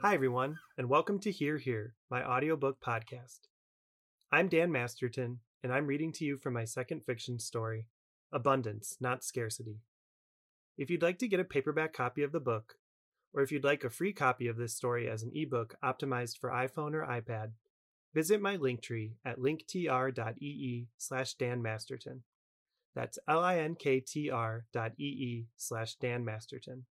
Hi, everyone, and welcome to Hear Here, my audiobook podcast. I'm Dan Masterton, and I'm reading to you from my second fiction story, Abundance, Not Scarcity. If you'd like to get a paperback copy of the book, or if you'd like a free copy of this story as an ebook optimized for iPhone or iPad, visit my Linktree at linktr.ee/Dan Masterton. That's linktr.ee/Dan Masterton.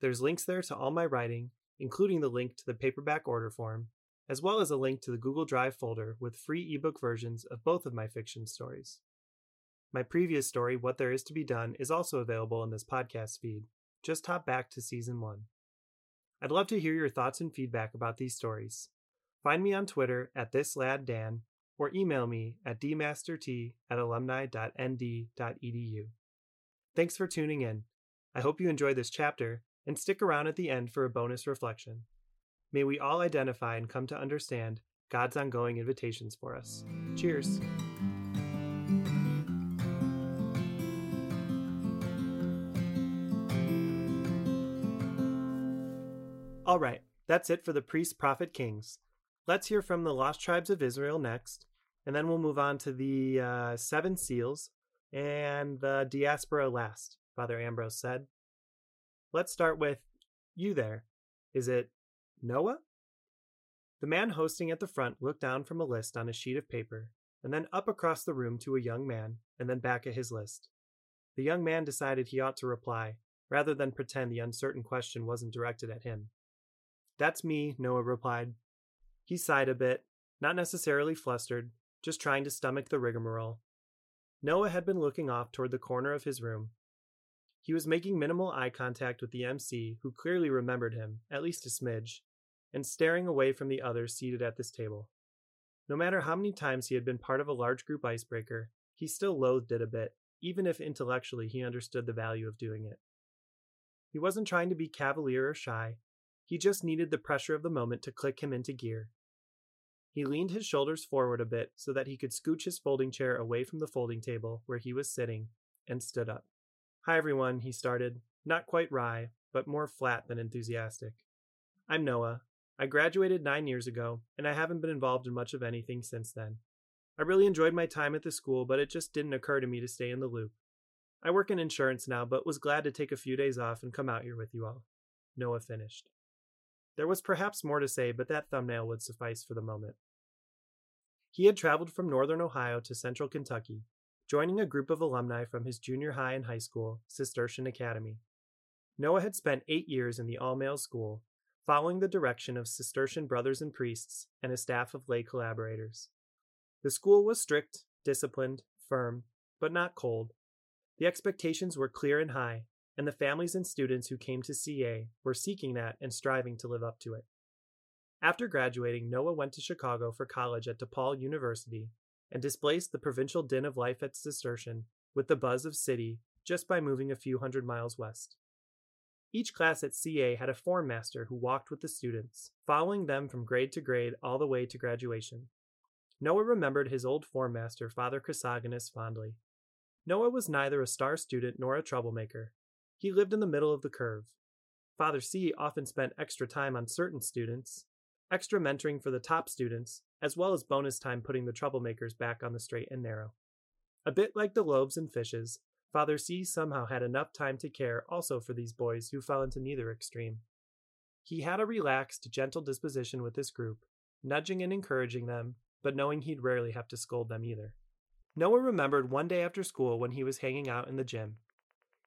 There's links there to all my writing, including the link to the paperback order form, as well as a link to the Google Drive folder with free ebook versions of both of my fiction stories. My previous story, What There Is to Be Done, is also available in this podcast feed. Just hop back to Season 1. I'd love to hear your thoughts and feedback about these stories. Find me on Twitter at ThisLadDan or email me at dmastert@alumni.nd.edu. Thanks for tuning in. I hope you enjoyed this chapter, and stick around at the end for a bonus reflection. May we all identify and come to understand God's ongoing invitations for us. Cheers! All right, that's it for the Priests, Prophet, Kings. Let's hear from the Lost Tribes of Israel next, and then we'll move on to the Seven Seals and the Diaspora last, Father Ambrose said. Let's start with you there. Is it Noah? The man hosting at the front looked down from a list on a sheet of paper, and then up across the room to a young man, and then back at his list. The young man decided he ought to reply, rather than pretend the uncertain question wasn't directed at him. "That's me," Noah replied. He sighed a bit, not necessarily flustered, just trying to stomach the rigmarole. Noah had been looking off toward the corner of his room. He was making minimal eye contact with the MC, who clearly remembered him, at least a smidge, and staring away from the others seated at this table. No matter how many times he had been part of a large group icebreaker, he still loathed it a bit, even if intellectually he understood the value of doing it. He wasn't trying to be cavalier or shy, he just needed the pressure of the moment to click him into gear. He leaned his shoulders forward a bit so that he could scooch his folding chair away from the folding table where he was sitting, and stood up. "Hi, everyone," he started, not quite wry, but more flat than enthusiastic. "I'm Noah. I graduated 9 years ago, and I haven't been involved in much of anything since then. I really enjoyed my time at the school, but it just didn't occur to me to stay in the loop. I work in insurance now, but was glad to take a few days off and come out here with you all," Noah finished. There was perhaps more to say, but that thumbnail would suffice for the moment. He had traveled from northern Ohio to central Kentucky, joining a group of alumni from his junior high and high school, Cistercian Academy. Noah had spent 8 years in the all-male school, following the direction of Cistercian brothers and priests and a staff of lay collaborators. The school was strict, disciplined, firm, but not cold. The expectations were clear and high, and the families and students who came to CA were seeking that and striving to live up to it. After graduating, Noah went to Chicago for college at DePaul University, and displaced the provincial din of life at Cistercian with the buzz of city just by moving a few hundred miles west. Each class at CA had a form master who walked with the students, following them from grade to grade all the way to graduation. Noah remembered his old form master, Father Chrysogonus, fondly. Noah was neither a star student nor a troublemaker. He lived in the middle of the curve. Father C often spent extra time on certain students, extra mentoring for the top students, as well as bonus time putting the troublemakers back on the straight and narrow. A bit like the loaves and fishes, Father C somehow had enough time to care also for these boys who fell into neither extreme. He had a relaxed, gentle disposition with this group, nudging and encouraging them, but knowing he'd rarely have to scold them either. Noah remembered one day after school when he was hanging out in the gym.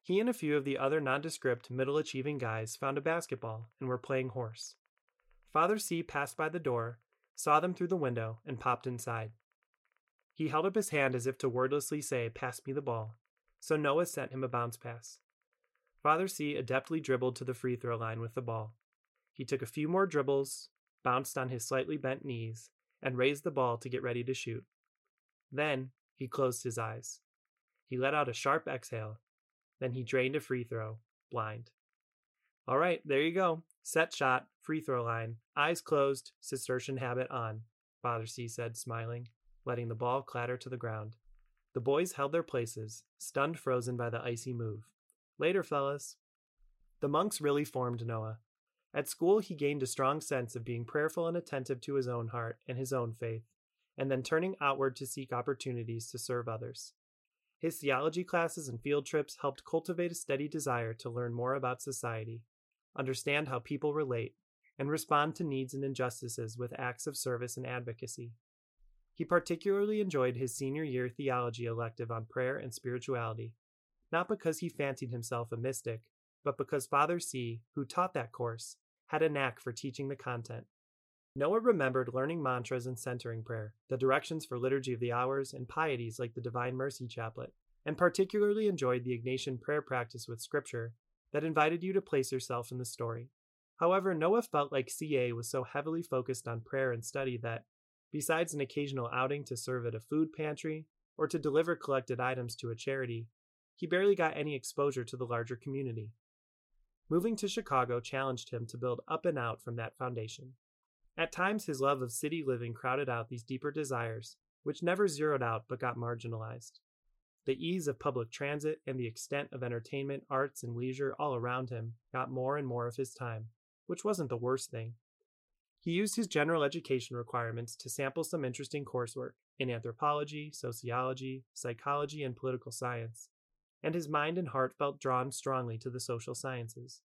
He and a few of the other nondescript, middle-achieving guys found a basketball and were playing horse. Father C passed by the door, saw them through the window, and popped inside. He held up his hand as if to wordlessly say, "Pass me the ball," so Noah sent him a bounce pass. Father C adeptly dribbled to the free throw line with the ball. He took a few more dribbles, bounced on his slightly bent knees, and raised the ball to get ready to shoot. Then he closed his eyes. He let out a sharp exhale. Then he drained a free throw, blind. All right, there you go. Set shot, free throw line, eyes closed, Cistercian habit on, Father C said, smiling, letting the ball clatter to the ground. The boys held their places, stunned, frozen by the icy move. "Later, fellas." The monks really formed Noah. At school, he gained a strong sense of being prayerful and attentive to his own heart and his own faith, and then turning outward to seek opportunities to serve others. His theology classes and field trips helped cultivate a steady desire to learn more about society, understand how people relate, and respond to needs and injustices with acts of service and advocacy. He particularly enjoyed his senior year theology elective on prayer and spirituality, not because he fancied himself a mystic, but because Father C., who taught that course, had a knack for teaching the content. Noah remembered learning mantras and centering prayer, the directions for Liturgy of the Hours, and pieties like the Divine Mercy Chaplet, and particularly enjoyed the Ignatian prayer practice with scripture that invited you to place yourself in the story. However, Noah felt like CA was so heavily focused on prayer and study that, besides an occasional outing to serve at a food pantry or to deliver collected items to a charity, he barely got any exposure to the larger community. Moving to Chicago challenged him to build up and out from that foundation. At times, his love of city living crowded out these deeper desires, which never zeroed out but got marginalized. The ease of public transit and the extent of entertainment, arts, and leisure all around him got more and more of his time, which wasn't the worst thing. He used his general education requirements to sample some interesting coursework in anthropology, sociology, psychology, and political science, and his mind and heart felt drawn strongly to the social sciences.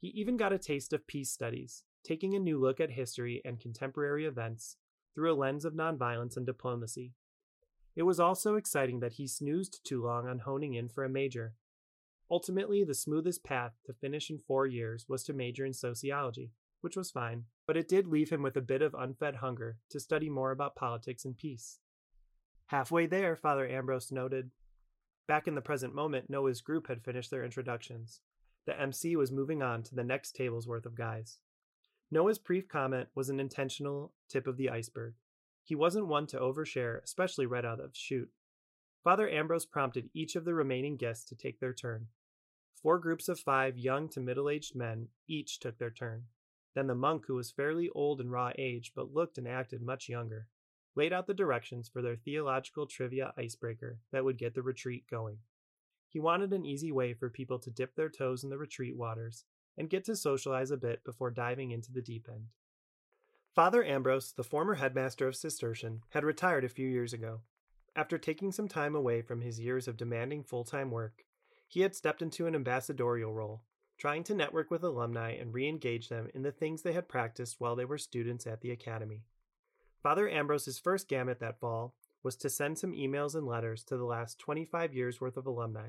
He even got a taste of peace studies, taking a new look at history and contemporary events through a lens of nonviolence and diplomacy. It was also exciting that he snoozed too long on honing in for a major. Ultimately, the smoothest path to finish in 4 years was to major in sociology, which was fine, but it did leave him with a bit of unfed hunger to study more about politics and peace. Halfway there, Father Ambrose noted. Back in the present moment, Noah's group had finished their introductions. The MC was moving on to the next table's worth of guys. Noah's brief comment was an intentional tip of the iceberg. He wasn't one to overshare, especially right out of the chute. Father Ambrose prompted each of the remaining guests to take their turn. 4 groups of 5 young to middle-aged men each took their turn. Then the monk, who was fairly old in raw age but looked and acted much younger, laid out the directions for their theological trivia icebreaker that would get the retreat going. He wanted an easy way for people to dip their toes in the retreat waters and get to socialize a bit before diving into the deep end. Father Ambrose, the former headmaster of Cistercian, had retired a few years ago. After taking some time away from his years of demanding full-time work, he had stepped into an ambassadorial role, trying to network with alumni and re-engage them in the things they had practiced while they were students at the academy. Father Ambrose's first gambit that fall was to send some emails and letters to the last 25 years' worth of alumni,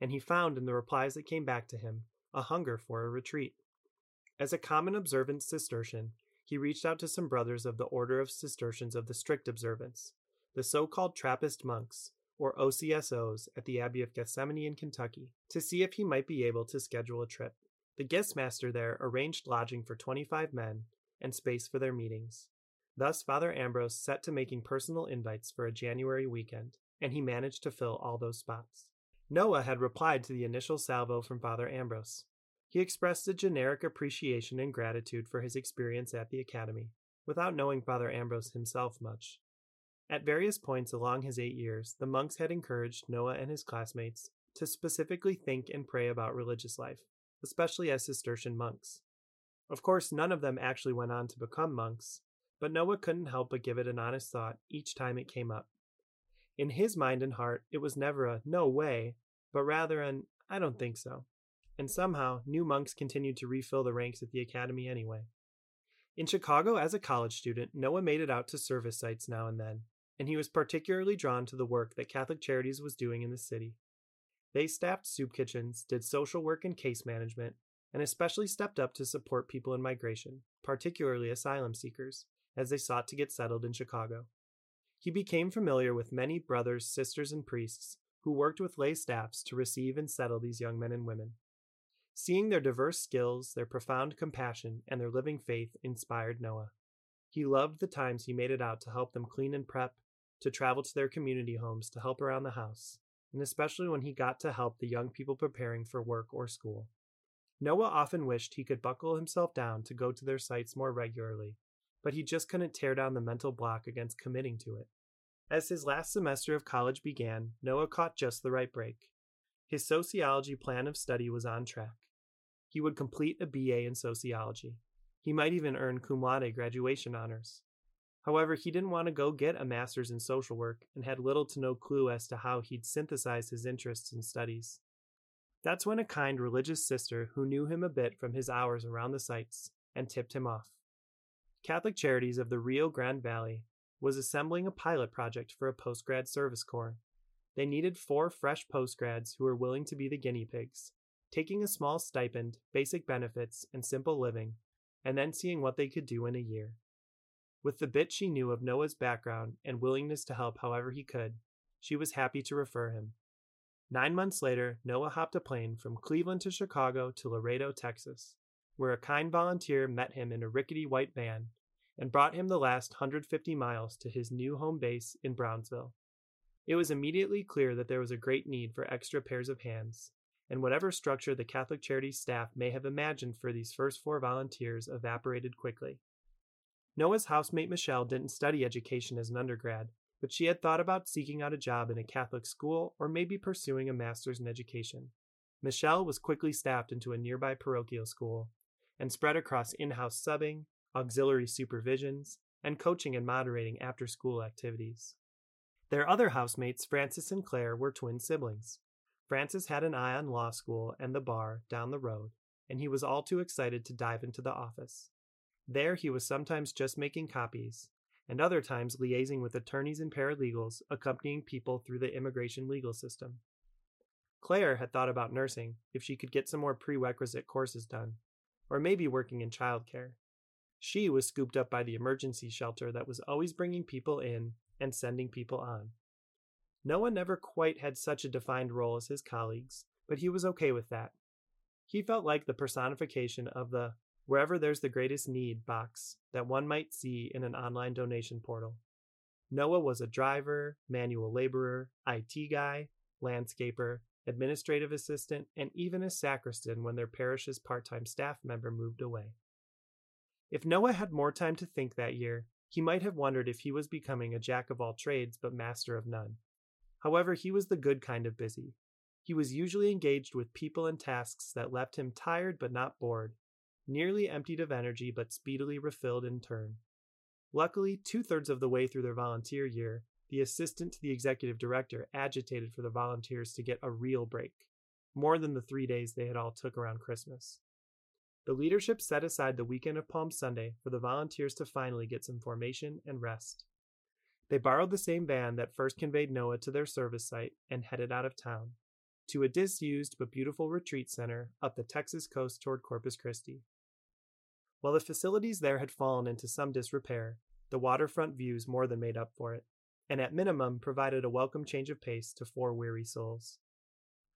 and he found in the replies that came back to him a hunger for a retreat. As a common observant Cistercian, he reached out to some brothers of the Order of Cistercians of the Strict Observance, the so-called Trappist Monks, or OCSOs, at the Abbey of Gethsemane in Kentucky, to see if he might be able to schedule a trip. The guestmaster there arranged lodging for 25 men and space for their meetings. Thus, Father Ambrose set to making personal invites for a January weekend, and he managed to fill all those spots. Noah had replied to the initial salvo from Father Ambrose. He expressed a generic appreciation and gratitude for his experience at the academy, without knowing Father Ambrose himself much. At various points along his 8 years, the monks had encouraged Noah and his classmates to specifically think and pray about religious life, especially as Cistercian monks. Of course, none of them actually went on to become monks, but Noah couldn't help but give it an honest thought each time it came up. In his mind and heart, it was never a no way, but rather an I don't think so. And somehow, new monks continued to refill the ranks at the academy anyway. In Chicago as a college student, Noah made it out to service sites now and then, and he was particularly drawn to the work that Catholic Charities was doing in the city. They staffed soup kitchens, did social work and case management, and especially stepped up to support people in migration, particularly asylum seekers, as they sought to get settled in Chicago. He became familiar with many brothers, sisters, and priests who worked with lay staffs to receive and settle these young men and women. Seeing their diverse skills, their profound compassion, and their living faith inspired Noah. He loved the times he made it out to help them clean and prep, to travel to their community homes to help around the house, and especially when he got to help the young people preparing for work or school. Noah often wished he could buckle himself down to go to their sites more regularly, but he just couldn't tear down the mental block against committing to it. As his last semester of college began, Noah caught just the right break. His sociology plan of study was on track. he would complete a BA in sociology. He might even earn cum laude graduation honors. However, he didn't want to go get a master's in social work and had little to no clue as to how he'd synthesize his interests and studies. That's when a kind religious sister who knew him a bit from his hours around the sites and tipped him off. Catholic Charities of the Rio Grande Valley was assembling a pilot project for a postgrad service corps. They needed 4 fresh postgrads who were willing to be the guinea pigs, taking a small stipend, basic benefits, and simple living, and then seeing what they could do in a year. With the bit she knew of Noah's background and willingness to help however he could, she was happy to refer him. 9 months later, Noah hopped a plane from Cleveland to Chicago to Laredo, Texas, where a kind volunteer met him in a rickety white van and brought him the last 150 miles to his new home base in Brownsville. It was immediately clear that there was a great need for extra pairs of hands, and whatever structure the Catholic Charities staff may have imagined for these first 4 volunteers evaporated quickly. Noah's housemate Michelle didn't study education as an undergrad, but she had thought about seeking out a job in a Catholic school or maybe pursuing a master's in education. Michelle was quickly staffed into a nearby parochial school and spread across in-house subbing, auxiliary supervisions, and coaching and moderating after-school activities. Their other housemates, Francis and Claire, were twin siblings. Francis had an eye on law school and the bar down the road, and he was all too excited to dive into the office. There he was sometimes just making copies, and other times liaising with attorneys and paralegals, accompanying people through the immigration legal system. Claire had thought about nursing, if she could get some more prerequisite courses done, or maybe working in childcare. She was scooped up by the emergency shelter that was always bringing people in and sending people on. Noah never quite had such a defined role as his colleagues, but he was okay with that. He felt like the personification of the wherever there's the greatest need box that one might see in an online donation portal. Noah was a driver, manual laborer, IT guy, landscaper, administrative assistant, and even a sacristan when their parish's part-time staff member moved away. If Noah had more time to think that year, he might have wondered if he was becoming a jack of all trades but master of none. However, he was the good kind of busy. He was usually engaged with people and tasks that left him tired but not bored, nearly emptied of energy but speedily refilled in turn. Luckily, 2/3 of the way through their volunteer year, the assistant to the executive director agitated for the volunteers to get a real break, more than the 3 days they had all took around Christmas. The leadership set aside the weekend of Palm Sunday for the volunteers to finally get some formation and rest. They borrowed the same van that first conveyed Noah to their service site and headed out of town, to a disused but beautiful retreat center up the Texas coast toward Corpus Christi. While the facilities there had fallen into some disrepair, the waterfront views more than made up for it, and at minimum provided a welcome change of pace to 4 weary souls.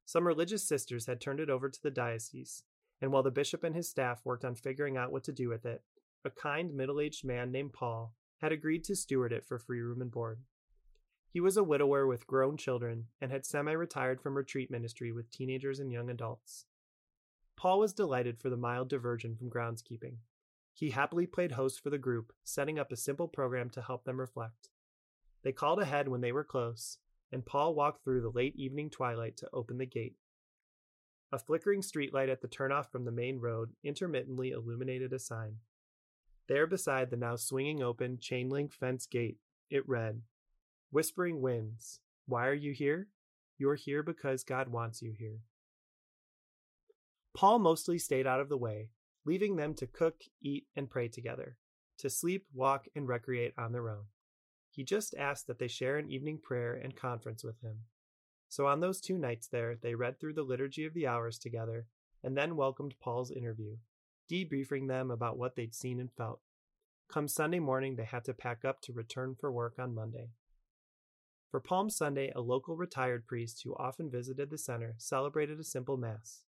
Some religious sisters had turned it over to the diocese, and while the bishop and his staff worked on figuring out what to do with it, a kind middle-aged man named Paul had agreed to steward it for free room and board. He was a widower with grown children and had semi-retired from retreat ministry with teenagers and young adults. Paul was delighted for the mild diversion from groundskeeping. He happily played host for the group, setting up a simple program to help them reflect. They called ahead when they were close, and Paul walked through the late evening twilight to open the gate. A flickering streetlight at the turnoff from the main road intermittently illuminated a sign. There beside the now swinging open chain-link fence gate, it read, "Whispering Winds, why are you here? You're here because God wants you here." Paul mostly stayed out of the way, leaving them to cook, eat, and pray together, to sleep, walk, and recreate on their own. He just asked that they share an evening prayer and conference with him. So on those 2 nights there, they read through the Liturgy of the Hours together, and then welcomed Paul's interview, debriefing them about what they'd seen and felt. Come Sunday morning, they had to pack up to return for work on Monday. For Palm Sunday, a local retired priest who often visited the center celebrated a simple mass.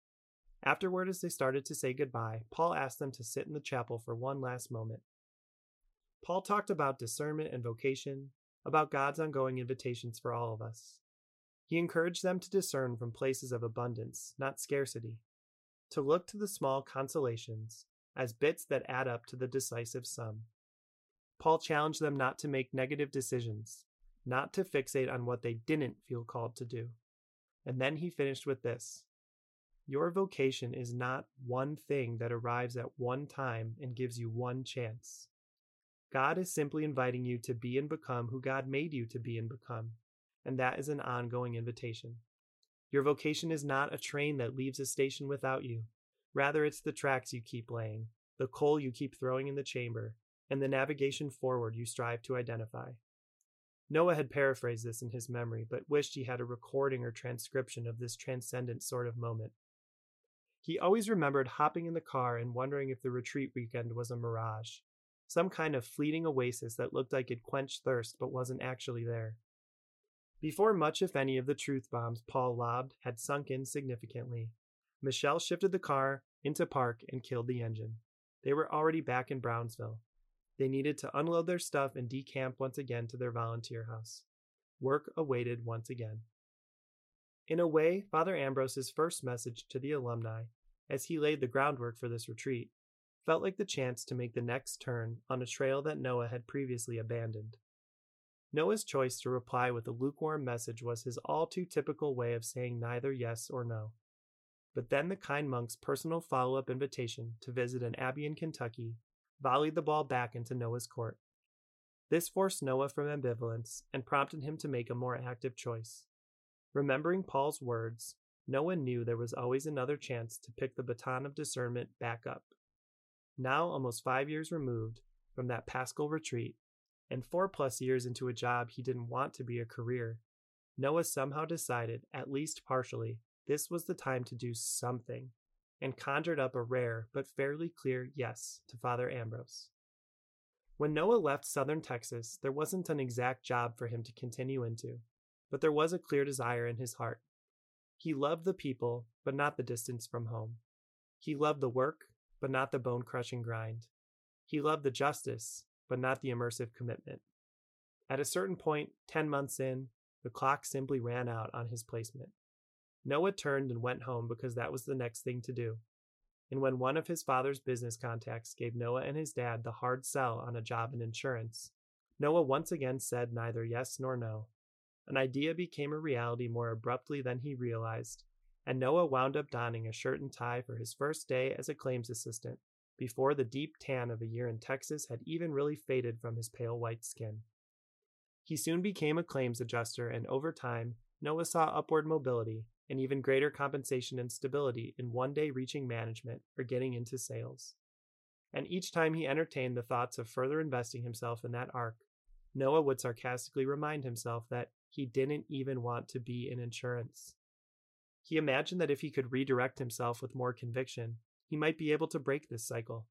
Afterward, as they started to say goodbye, Paul asked them to sit in the chapel for one last moment. Paul talked about discernment and vocation, about God's ongoing invitations for all of us. He encouraged them to discern from places of abundance, not scarcity, to look to the small consolations as bits that add up to the decisive sum. Paul challenged them not to make negative decisions, not to fixate on what they didn't feel called to do. And then he finished with this. Your vocation is not one thing that arrives at one time and gives you one chance. God is simply inviting you to be and become who God made you to be and become, and that is an ongoing invitation. Your vocation is not a train that leaves a station without you. Rather, it's the tracks you keep laying, the coal you keep throwing in the chamber, and the navigation forward you strive to identify. Noah had paraphrased this in his memory, but wished he had a recording or transcription of this transcendent sort of moment. He always remembered hopping in the car and wondering if the retreat weekend was a mirage, some kind of fleeting oasis that looked like it quenched thirst but wasn't actually there. Before much, if any, of the truth bombs Paul lobbed had sunk in significantly, Michelle shifted the car into park and killed the engine. They were already back in Brownsville. They needed to unload their stuff and decamp once again to their volunteer house. Work awaited once again. In a way, Father Ambrose's first message to the alumni, as he laid the groundwork for this retreat, felt like the chance to make the next turn on a trail that Noah had previously abandoned. Noah's choice to reply with a lukewarm message was his all-too-typical way of saying neither yes or no. But then the kind monk's personal follow-up invitation to visit an abbey in Kentucky volleyed the ball back into Noah's court. This forced Noah from ambivalence and prompted him to make a more active choice. Remembering Paul's words, Noah knew there was always another chance to pick the baton of discernment back up. Now, almost 5 years removed from that paschal retreat, and 4+ years into a job he didn't want to be a career, Noah somehow decided, at least partially, this was the time to do something, and conjured up a rare but fairly clear yes to Father Ambrose. When Noah left southern Texas, there wasn't an exact job for him to continue into, but there was a clear desire in his heart. He loved the people, but not the distance from home. He loved the work, but not the bone-crushing grind. He loved the justice, but not the immersive commitment. At a certain point, 10 months in, the clock simply ran out on his placement. Noah turned and went home because that was the next thing to do. And when one of his father's business contacts gave Noah and his dad the hard sell on a job in insurance, Noah once again said neither yes nor no. An idea became a reality more abruptly than he realized, and Noah wound up donning a shirt and tie for his first day as a claims assistant, before the deep tan of a year in Texas had even really faded from his pale white skin. He soon became a claims adjuster, and over time, Noah saw upward mobility and even greater compensation and stability in one day reaching management or getting into sales. And each time he entertained the thoughts of further investing himself in that arc, Noah would sarcastically remind himself that he didn't even want to be in insurance. He imagined that if he could redirect himself with more conviction, he might be able to break this cycle.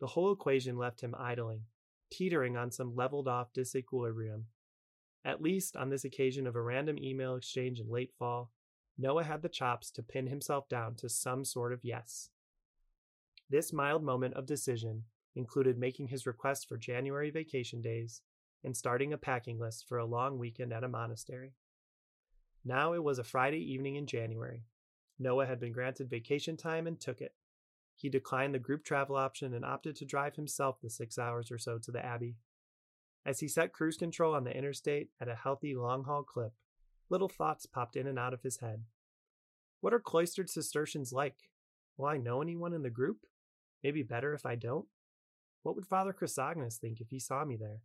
The whole equation left him idling, teetering on some leveled-off disequilibrium. At least on this occasion of a random email exchange in late fall, Noah had the chops to pin himself down to some sort of yes. This mild moment of decision included making his request for January vacation days and starting a packing list for a long weekend at a monastery. Now it was a Friday evening in January. Noah had been granted vacation time and took it. He declined the group travel option and opted to drive himself the 6 hours or so to the Abbey. As he set cruise control on the interstate at a healthy long-haul clip, little thoughts popped in and out of his head. What are cloistered Cistercians like? Will I know anyone in the group? Maybe better if I don't? What would Father Chrysogonus think if he saw me there?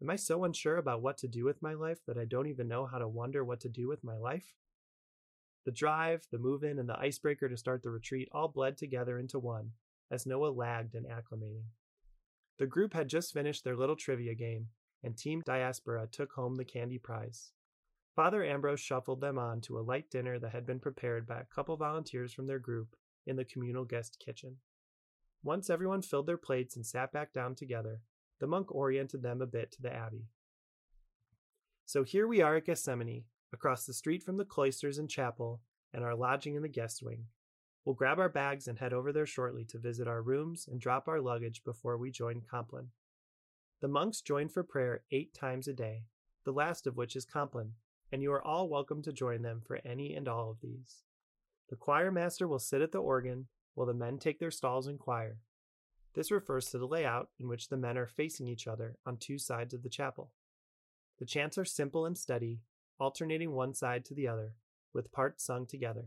Am I so unsure about what to do with my life that I don't even know how to wonder what to do with my life? The drive, the move-in, and the icebreaker to start the retreat all bled together into one, as Noah lagged in acclimating. The group had just finished their little trivia game, and Team Diaspora took home the candy prize. Father Ambrose shuffled them on to a light dinner that had been prepared by a couple volunteers from their group in the communal guest kitchen. Once everyone filled their plates and sat back down together, the monk oriented them a bit to the abbey. So here we are at Gethsemane, across the street from the cloisters and chapel, and our lodging in the guest wing. We'll grab our bags and head over there shortly to visit our rooms and drop our luggage before we join Compline. The monks join for prayer 8 times a day, the last of which is Compline, and you are all welcome to join them for any and all of these. The choir master will sit at the organ while the men take their stalls in choir. This refers to the layout in which the men are facing each other on 2 sides of the chapel. The chants are simple and steady, alternating one side to the other, with parts sung together.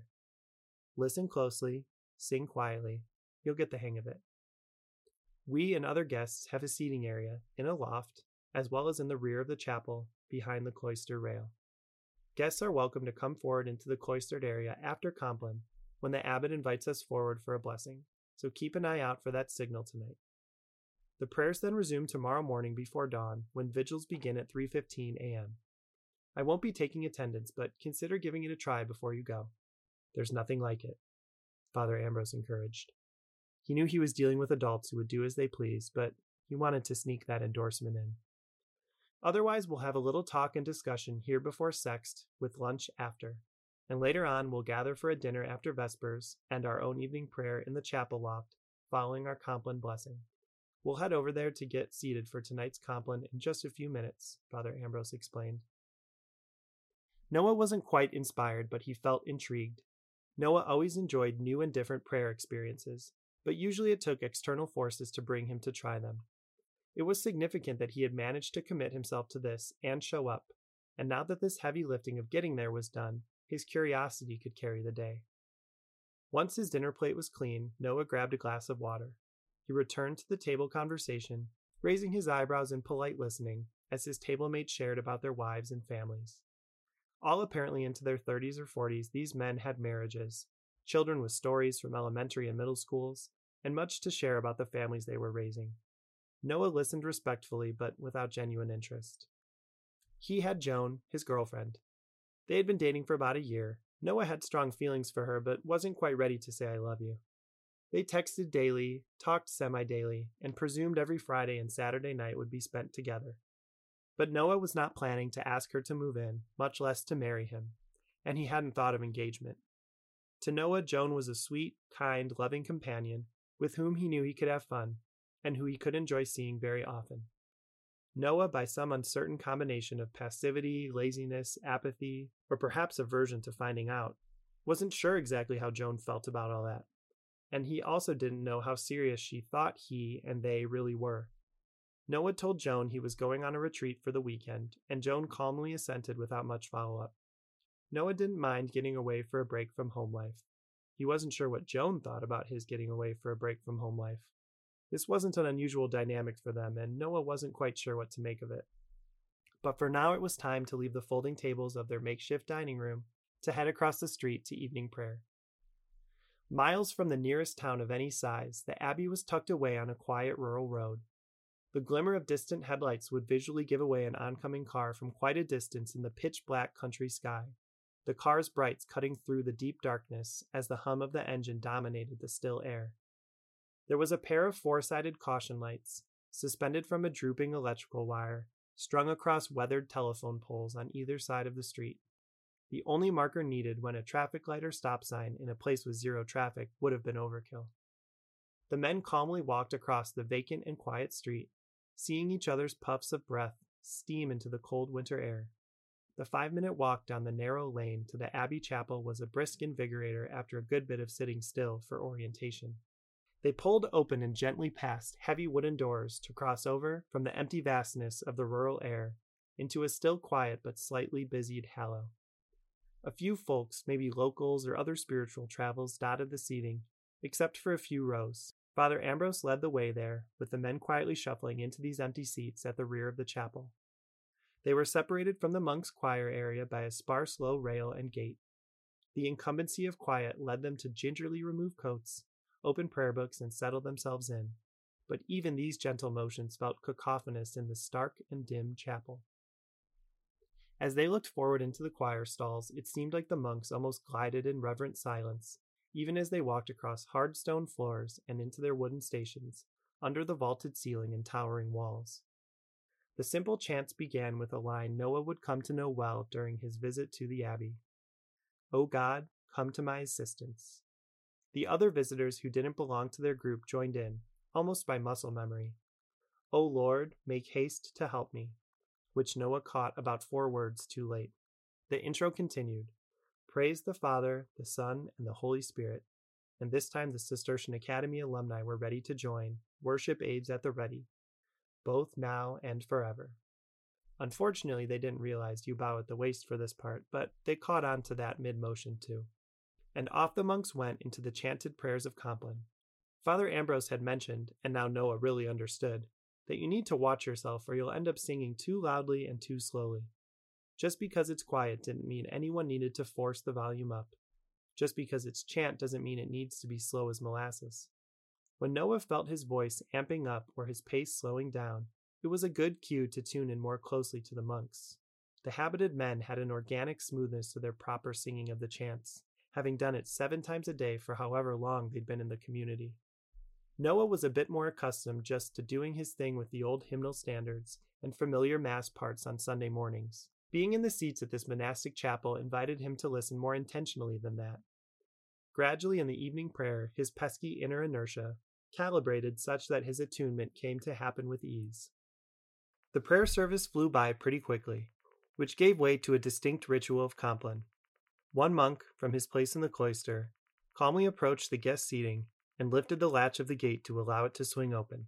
Listen closely, sing quietly. You'll get the hang of it. We and other guests have a seating area in a loft, as well as in the rear of the chapel behind the cloister rail. Guests are welcome to come forward into the cloistered area after Compline when the abbot invites us forward for a blessing, so keep an eye out for that signal tonight. The prayers then resume tomorrow morning before dawn when vigils begin at 3:15 a.m. I won't be taking attendance, but consider giving it a try before you go. There's nothing like it, Father Ambrose encouraged. He knew he was dealing with adults who would do as they pleased, but he wanted to sneak that endorsement in. Otherwise, we'll have a little talk and discussion here before Sext, with lunch after, and later on we'll gather for a dinner after Vespers and our own evening prayer in the chapel loft following our Compline blessing. We'll head over there to get seated for tonight's Compline in just a few minutes, Father Ambrose explained. Noah wasn't quite inspired, but he felt intrigued. Noah always enjoyed new and different prayer experiences, but usually it took external forces to bring him to try them. It was significant that he had managed to commit himself to this and show up, and now that this heavy lifting of getting there was done, his curiosity could carry the day. Once his dinner plate was clean, Noah grabbed a glass of water. He returned to the table conversation, raising his eyebrows in polite listening as his table mates shared about their wives and families. All apparently into their 30s or 40s, these men had marriages, children with stories from elementary and middle schools, and much to share about the families they were raising. Noah listened respectfully, but without genuine interest. He had Joan, his girlfriend. They had been dating for about a year. Noah had strong feelings for her, but wasn't quite ready to say I love you. They texted daily, talked semi-daily, and presumed every Friday and Saturday night would be spent together. But Noah was not planning to ask her to move in, much less to marry him, and he hadn't thought of engagement. To Noah, Joan was a sweet, kind, loving companion with whom he knew he could have fun, and who he could enjoy seeing very often. Noah, by some uncertain combination of passivity, laziness, apathy, or perhaps aversion to finding out, wasn't sure exactly how Joan felt about all that, and he also didn't know how serious she thought he and they really were. Noah told Joan he was going on a retreat for the weekend, and Joan calmly assented without much follow-up. Noah didn't mind getting away for a break from home life. He wasn't sure what Joan thought about his getting away for a break from home life. This wasn't an unusual dynamic for them, and Noah wasn't quite sure what to make of it. But for now, it was time to leave the folding tables of their makeshift dining room to head across the street to evening prayer. Miles from the nearest town of any size, the abbey was tucked away on a quiet rural road. The glimmer of distant headlights would visually give away an oncoming car from quite a distance in the pitch-black country sky, the car's brights cutting through the deep darkness as the hum of the engine dominated the still air. There was a pair of four-sided caution lights, suspended from a drooping electrical wire, strung across weathered telephone poles on either side of the street. The only marker needed when a traffic light or stop sign in a place with zero traffic would have been overkill. The men calmly walked across the vacant and quiet street, seeing each other's puffs of breath steam into the cold winter air. The 5-minute walk down the narrow lane to the Abbey Chapel was a brisk invigorator after a good bit of sitting still for orientation. They pulled open and gently past heavy wooden doors to cross over from the empty vastness of the rural air into a still quiet but slightly busied hallow. A few folks, maybe locals or other spiritual travelers, dotted the seating, except for a few rows. Father Ambrose led the way there, with the men quietly shuffling into these empty seats at the rear of the chapel. They were separated from the monks' choir area by a sparse low rail and gate. The incumbency of quiet led them to gingerly remove coats, open prayer books, and settle themselves in, but even these gentle motions felt cacophonous in the stark and dim chapel. As they looked forward into the choir stalls, it seemed like the monks almost glided in reverent silence, even as they walked across hard stone floors and into their wooden stations, under the vaulted ceiling and towering walls. The simple chants began with a line Noah would come to know well during his visit to the abbey. "O God, come to my assistance." The other visitors who didn't belong to their group joined in, almost by muscle memory. "O Lord, make haste to help me," which Noah caught about 4 words too late. The intro continued, "Praise the Father, the Son, and the Holy Spirit," and this time the Cistercian Academy alumni were ready to join, worship aids at the ready, both now and forever. Unfortunately, they didn't realize you bow at the waist for this part, but they caught on to that mid-motion too. and off the monks went into the chanted prayers of Compline. Father Ambrose had mentioned, and now Noah really understood, that you need to watch yourself or you'll end up singing too loudly and too slowly. Just because it's quiet didn't mean anyone needed to force the volume up. Just because it's chant doesn't mean it needs to be slow as molasses. When Noah felt his voice amping up or his pace slowing down, it was a good cue to tune in more closely to the monks. The habited men had an organic smoothness to their proper singing of the chants, having done it 7 times a day for however long they'd been in the community. Noah was a bit more accustomed just to doing his thing with the old hymnal standards and familiar mass parts on Sunday mornings. Being in the seats at this monastic chapel invited him to listen more intentionally than that. Gradually in the evening prayer, his pesky inner inertia calibrated such that his attunement came to happen with ease. The prayer service flew by pretty quickly, which gave way to a distinct ritual of Compline. One monk, from his place in the cloister, calmly approached the guest seating and lifted the latch of the gate to allow it to swing open.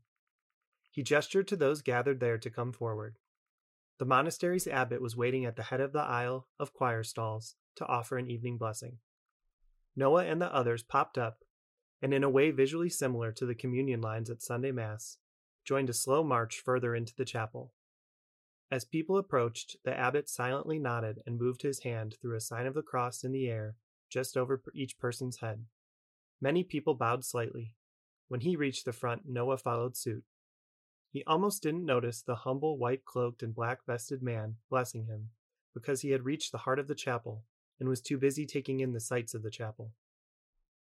He gestured to those gathered there to come forward. The monastery's abbot was waiting at the head of the aisle of choir stalls to offer an evening blessing. Noah and the others popped up, and in a way visually similar to the communion lines at Sunday Mass, joined a slow march further into the chapel. As people approached, the abbot silently nodded and moved his hand through a sign of the cross in the air just over each person's head. Many people bowed slightly. When he reached the front, Noah followed suit. He almost didn't notice the humble, white-cloaked and black-vested man blessing him, because he had reached the heart of the chapel and was too busy taking in the sights of the chapel.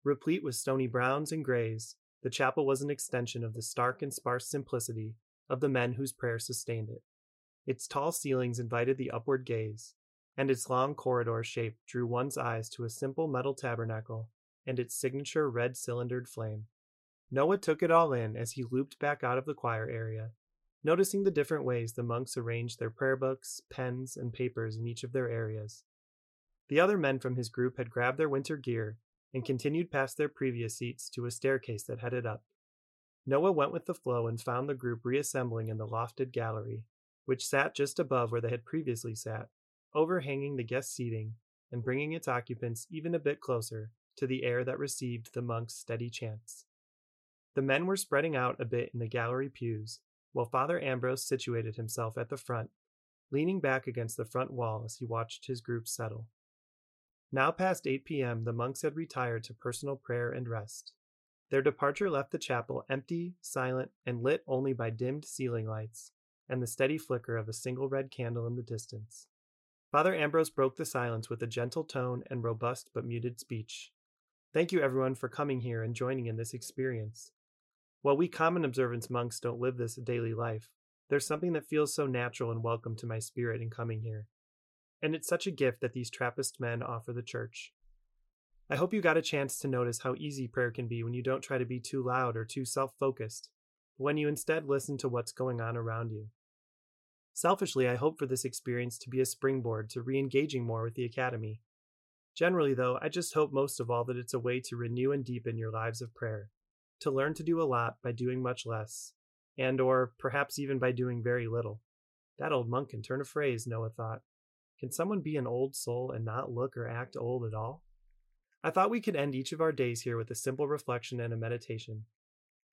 Replete with stony browns and grays, the chapel was an extension of the stark and sparse simplicity of the men whose prayer sustained it. Its tall ceilings invited the upward gaze, and its long corridor shape drew one's eyes to a simple metal tabernacle and its signature red cylindered flame. Noah took it all in as he looped back out of the choir area, noticing the different ways the monks arranged their prayer books, pens, and papers in each of their areas. The other men from his group had grabbed their winter gear and continued past their previous seats to a staircase that headed up. Noah went with the flow and found the group reassembling in the lofted gallery, which sat just above where they had previously sat, overhanging the guest seating and bringing its occupants even a bit closer to the air that received the monks' steady chants. The men were spreading out a bit in the gallery pews, while Father Ambrose situated himself at the front, leaning back against the front wall as he watched his group settle. Now past 8 p.m., the monks had retired to personal prayer and rest. Their departure left the chapel empty, silent, and lit only by dimmed ceiling lights and the steady flicker of a single red candle in the distance. Father Ambrose broke the silence with a gentle tone and robust but muted speech. Thank you, everyone, for coming here and joining in this experience. While we common observance monks don't live this daily life, there's something that feels so natural and welcome to my spirit in coming here. And it's such a gift that these Trappist men offer the church. I hope you got a chance to notice how easy prayer can be when you don't try to be too loud or too self-focused, but when you instead listen to what's going on around you. Selfishly, I hope for this experience to be a springboard to re-engaging more with the Academy. Generally, though, I just hope most of all that it's a way to renew and deepen your lives of prayer, to learn to do a lot by doing much less, and or perhaps even by doing very little. That old monk can turn a phrase, Noah thought. Can someone be an old soul and not look or act old at all? I thought we could end each of our days here with a simple reflection and a meditation.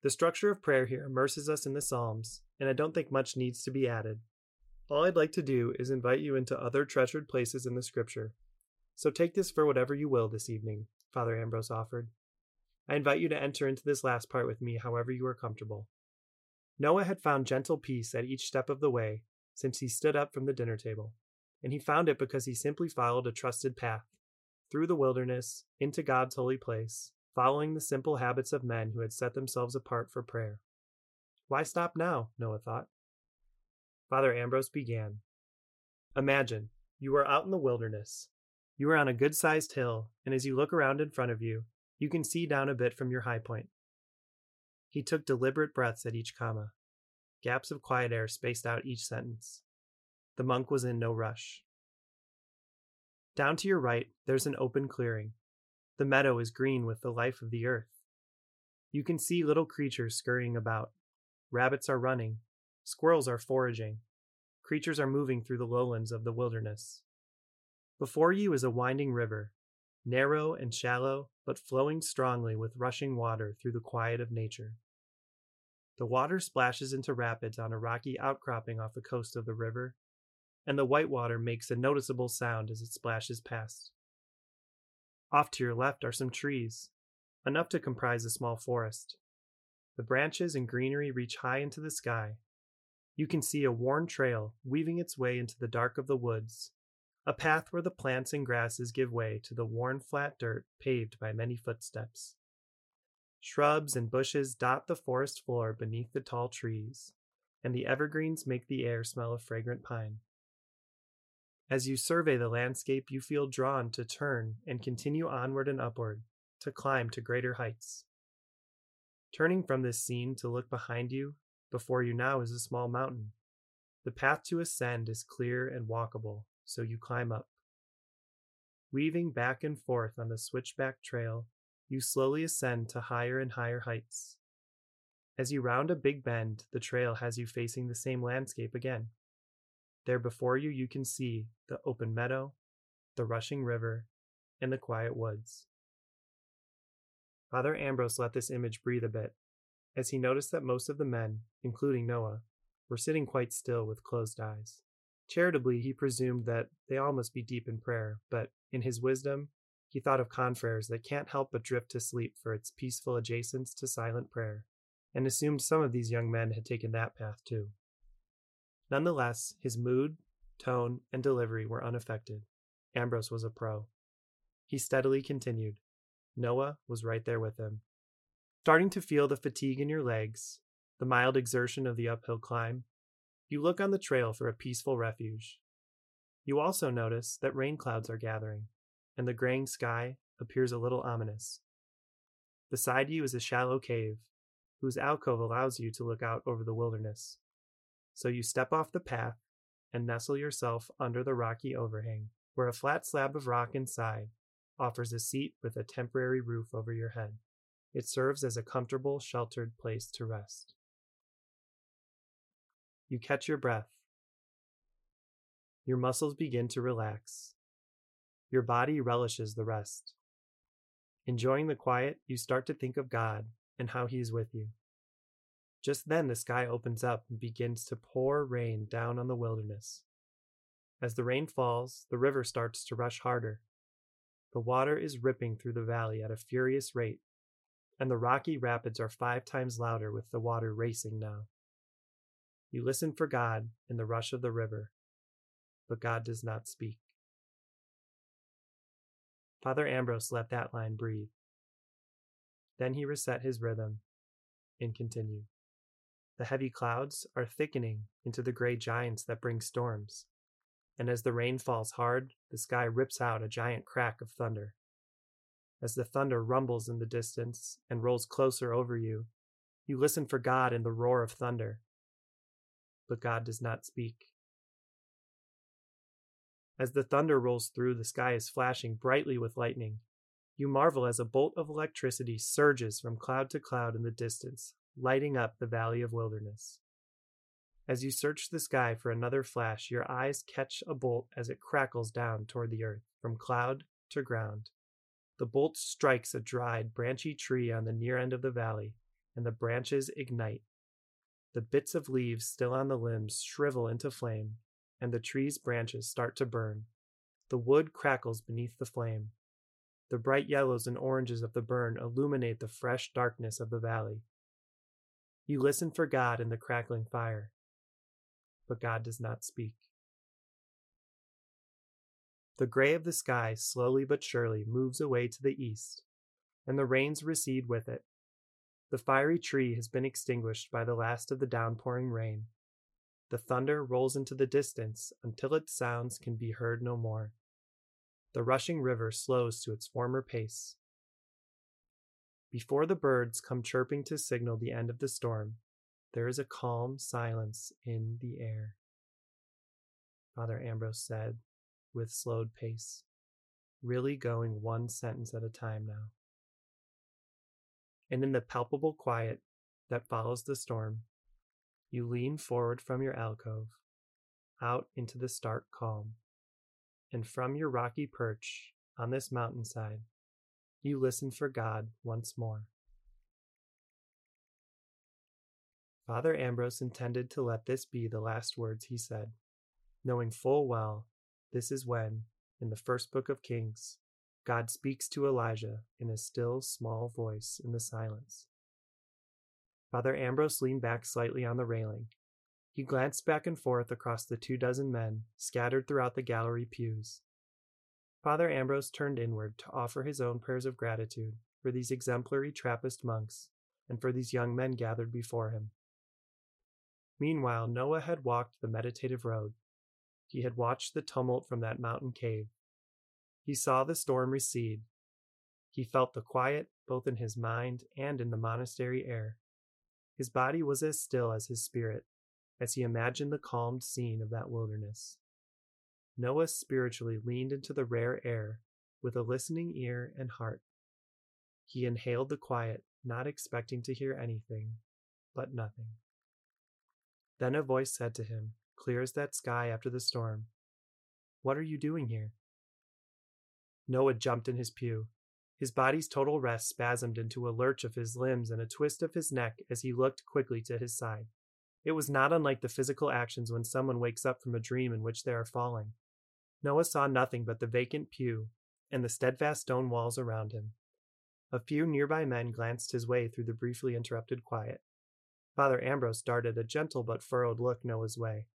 The structure of prayer here immerses us in the Psalms, and I don't think much needs to be added. All I'd like to do is invite you into other treasured places in the Scripture. So take this for whatever you will this evening, Father Ambrose offered. I invite you to enter into this last part with me however you are comfortable. Noah had found gentle peace at each step of the way since he stood up from the dinner table. And he found it because he simply followed a trusted path, through the wilderness, into God's holy place, following the simple habits of men who had set themselves apart for prayer. Why stop now? Noah thought. Father Ambrose began. Imagine, you are out in the wilderness. You are on a good-sized hill, and as you look around in front of you, you can see down a bit from your high point. He took deliberate breaths at each comma, gaps of quiet air spaced out each sentence. The monk was in no rush. Down to your right, there's an open clearing. The meadow is green with the life of the earth. You can see little creatures scurrying about. Rabbits are running. Squirrels are foraging. Creatures are moving through the lowlands of the wilderness. Before you is a winding river, narrow and shallow, but flowing strongly with rushing water through the quiet of nature. The water splashes into rapids on a rocky outcropping off the coast of the river, and the white water makes a noticeable sound as it splashes past. Off to your left are some trees, enough to comprise a small forest. The branches and greenery reach high into the sky. You can see a worn trail weaving its way into the dark of the woods, a path where the plants and grasses give way to the worn flat dirt paved by many footsteps. Shrubs and bushes dot the forest floor beneath the tall trees, and the evergreens make the air smell of fragrant pine. As you survey the landscape, you feel drawn to turn and continue onward and upward, to climb to greater heights. Turning from this scene to look behind you, before you now is a small mountain. The path to ascend is clear and walkable, so you climb up. Weaving back and forth on the switchback trail, you slowly ascend to higher and higher heights. As you round a big bend, the trail has you facing the same landscape again. There before you, you can see the open meadow, the rushing river, and the quiet woods. Father Ambrose let this image breathe a bit, as he noticed that most of the men, including Noah, were sitting quite still with closed eyes. Charitably, he presumed that they all must be deep in prayer, but in his wisdom, he thought of confreres that can't help but drift to sleep for its peaceful adjacence to silent prayer, and assumed some of these young men had taken that path too. Nonetheless, his mood, tone, and delivery were unaffected. Ambrose was a pro. He steadily continued. Noah was right there with him. Starting to feel the fatigue in your legs, the mild exertion of the uphill climb, you look on the trail for a peaceful refuge. You also notice that rain clouds are gathering, and the graying sky appears a little ominous. Beside you is a shallow cave, whose alcove allows you to look out over the wilderness. So you step off the path and nestle yourself under the rocky overhang, where a flat slab of rock inside offers a seat with a temporary roof over your head. It serves as a comfortable, sheltered place to rest. You catch your breath. Your muscles begin to relax. Your body relishes the rest. Enjoying the quiet, you start to think of God and how He is with you. Just then, the sky opens up and begins to pour rain down on the wilderness. As the rain falls, the river starts to rush harder. The water is ripping through the valley at a furious rate, and the rocky rapids are 5 times louder with the water racing now. You listen for God in the rush of the river, but God does not speak. Father Ambrose let that line breathe. Then he reset his rhythm and continued. The heavy clouds are thickening into the gray giants that bring storms. And as the rain falls hard, the sky rips out a giant crack of thunder. As the thunder rumbles in the distance and rolls closer over you, you listen for God in the roar of thunder. But God does not speak. As the thunder rolls through, the sky is flashing brightly with lightning. You marvel as a bolt of electricity surges from cloud to cloud in the distance, lighting up the valley of wilderness. As you search the sky for another flash, your eyes catch a bolt as it crackles down toward the earth, from cloud to ground. The bolt strikes a dried, branchy tree on the near end of the valley, and the branches ignite. The bits of leaves still on the limbs shrivel into flame, and the tree's branches start to burn. The wood crackles beneath the flame. The bright yellows and oranges of the burn illuminate the fresh darkness of the valley. You listen for God in the crackling fire. But God does not speak. The gray of the sky slowly but surely moves away to the east, and the rains recede with it. The fiery tree has been extinguished by the last of the downpouring rain. The thunder rolls into the distance until its sounds can be heard no more. The rushing river slows to its former pace. Before the birds come chirping to signal the end of the storm, there is a calm silence in the air. Father Ambrose said, with slowed pace, really going one sentence at a time now. And in the palpable quiet that follows the storm, you lean forward from your alcove, out into the stark calm, and from your rocky perch, on this mountainside, you listen for God once more. Father Ambrose intended to let this be the last words he said, knowing full well this is when, in the first book of Kings, God speaks to Elijah in a still, small voice in the silence. Father Ambrose leaned back slightly on the railing. He glanced back and forth across the 24 men scattered throughout the gallery pews. Father Ambrose turned inward to offer his own prayers of gratitude for these exemplary Trappist monks and for these young men gathered before him. Meanwhile, Noah had walked the meditative road. He had watched the tumult from that mountain cave. He saw the storm recede. He felt the quiet, both in his mind and in the monastery air. His body was as still as his spirit, as he imagined the calmed scene of that wilderness. Noah spiritually leaned into the rare air with a listening ear and heart. He inhaled the quiet, not expecting to hear anything, but nothing. Then a voice said to him, clear as that sky after the storm, "What are you doing here?" Noah jumped in his pew. His body's total rest spasmed into a lurch of his limbs and a twist of his neck as he looked quickly to his side. It was not unlike the physical actions when someone wakes up from a dream in which they are falling. Noah saw nothing but the vacant pew and the steadfast stone walls around him. A few nearby men glanced his way through the briefly interrupted quiet. Father Ambrose darted a gentle but furrowed look Noah's way.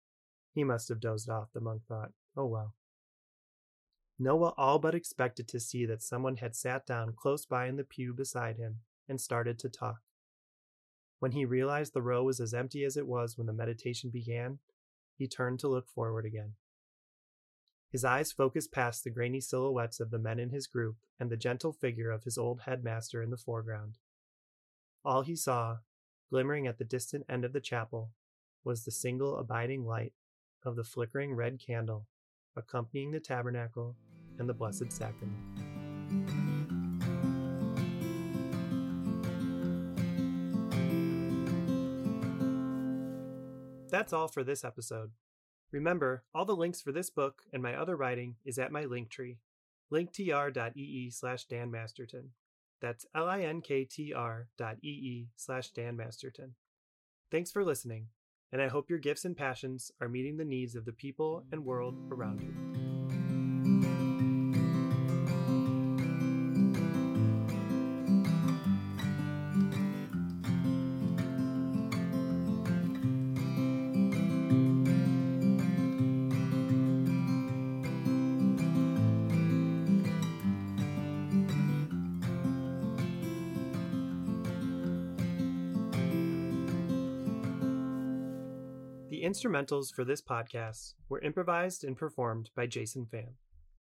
He must have dozed off, the monk thought. Oh well. Noah all but expected to see that someone had sat down close by in the pew beside him and started to talk. When he realized the row was as empty as it was when the meditation began, he turned to look forward again. His eyes focused past the grainy silhouettes of the men in his group and the gentle figure of his old headmaster in the foreground. All he saw, glimmering at the distant end of the chapel, was the single abiding light of the flickering red candle accompanying the tabernacle and the Blessed Sacrament. That's all for this episode. Remember, all the links for this book and my other writing is at my Linktree, linktr.ee/Dan Masterton. That's linktr.ee/Dan Masterton. Thanks for listening, and I hope your gifts and passions are meeting the needs of the people and world around you. Instrumentals for this podcast were improvised and performed by Jason Fan.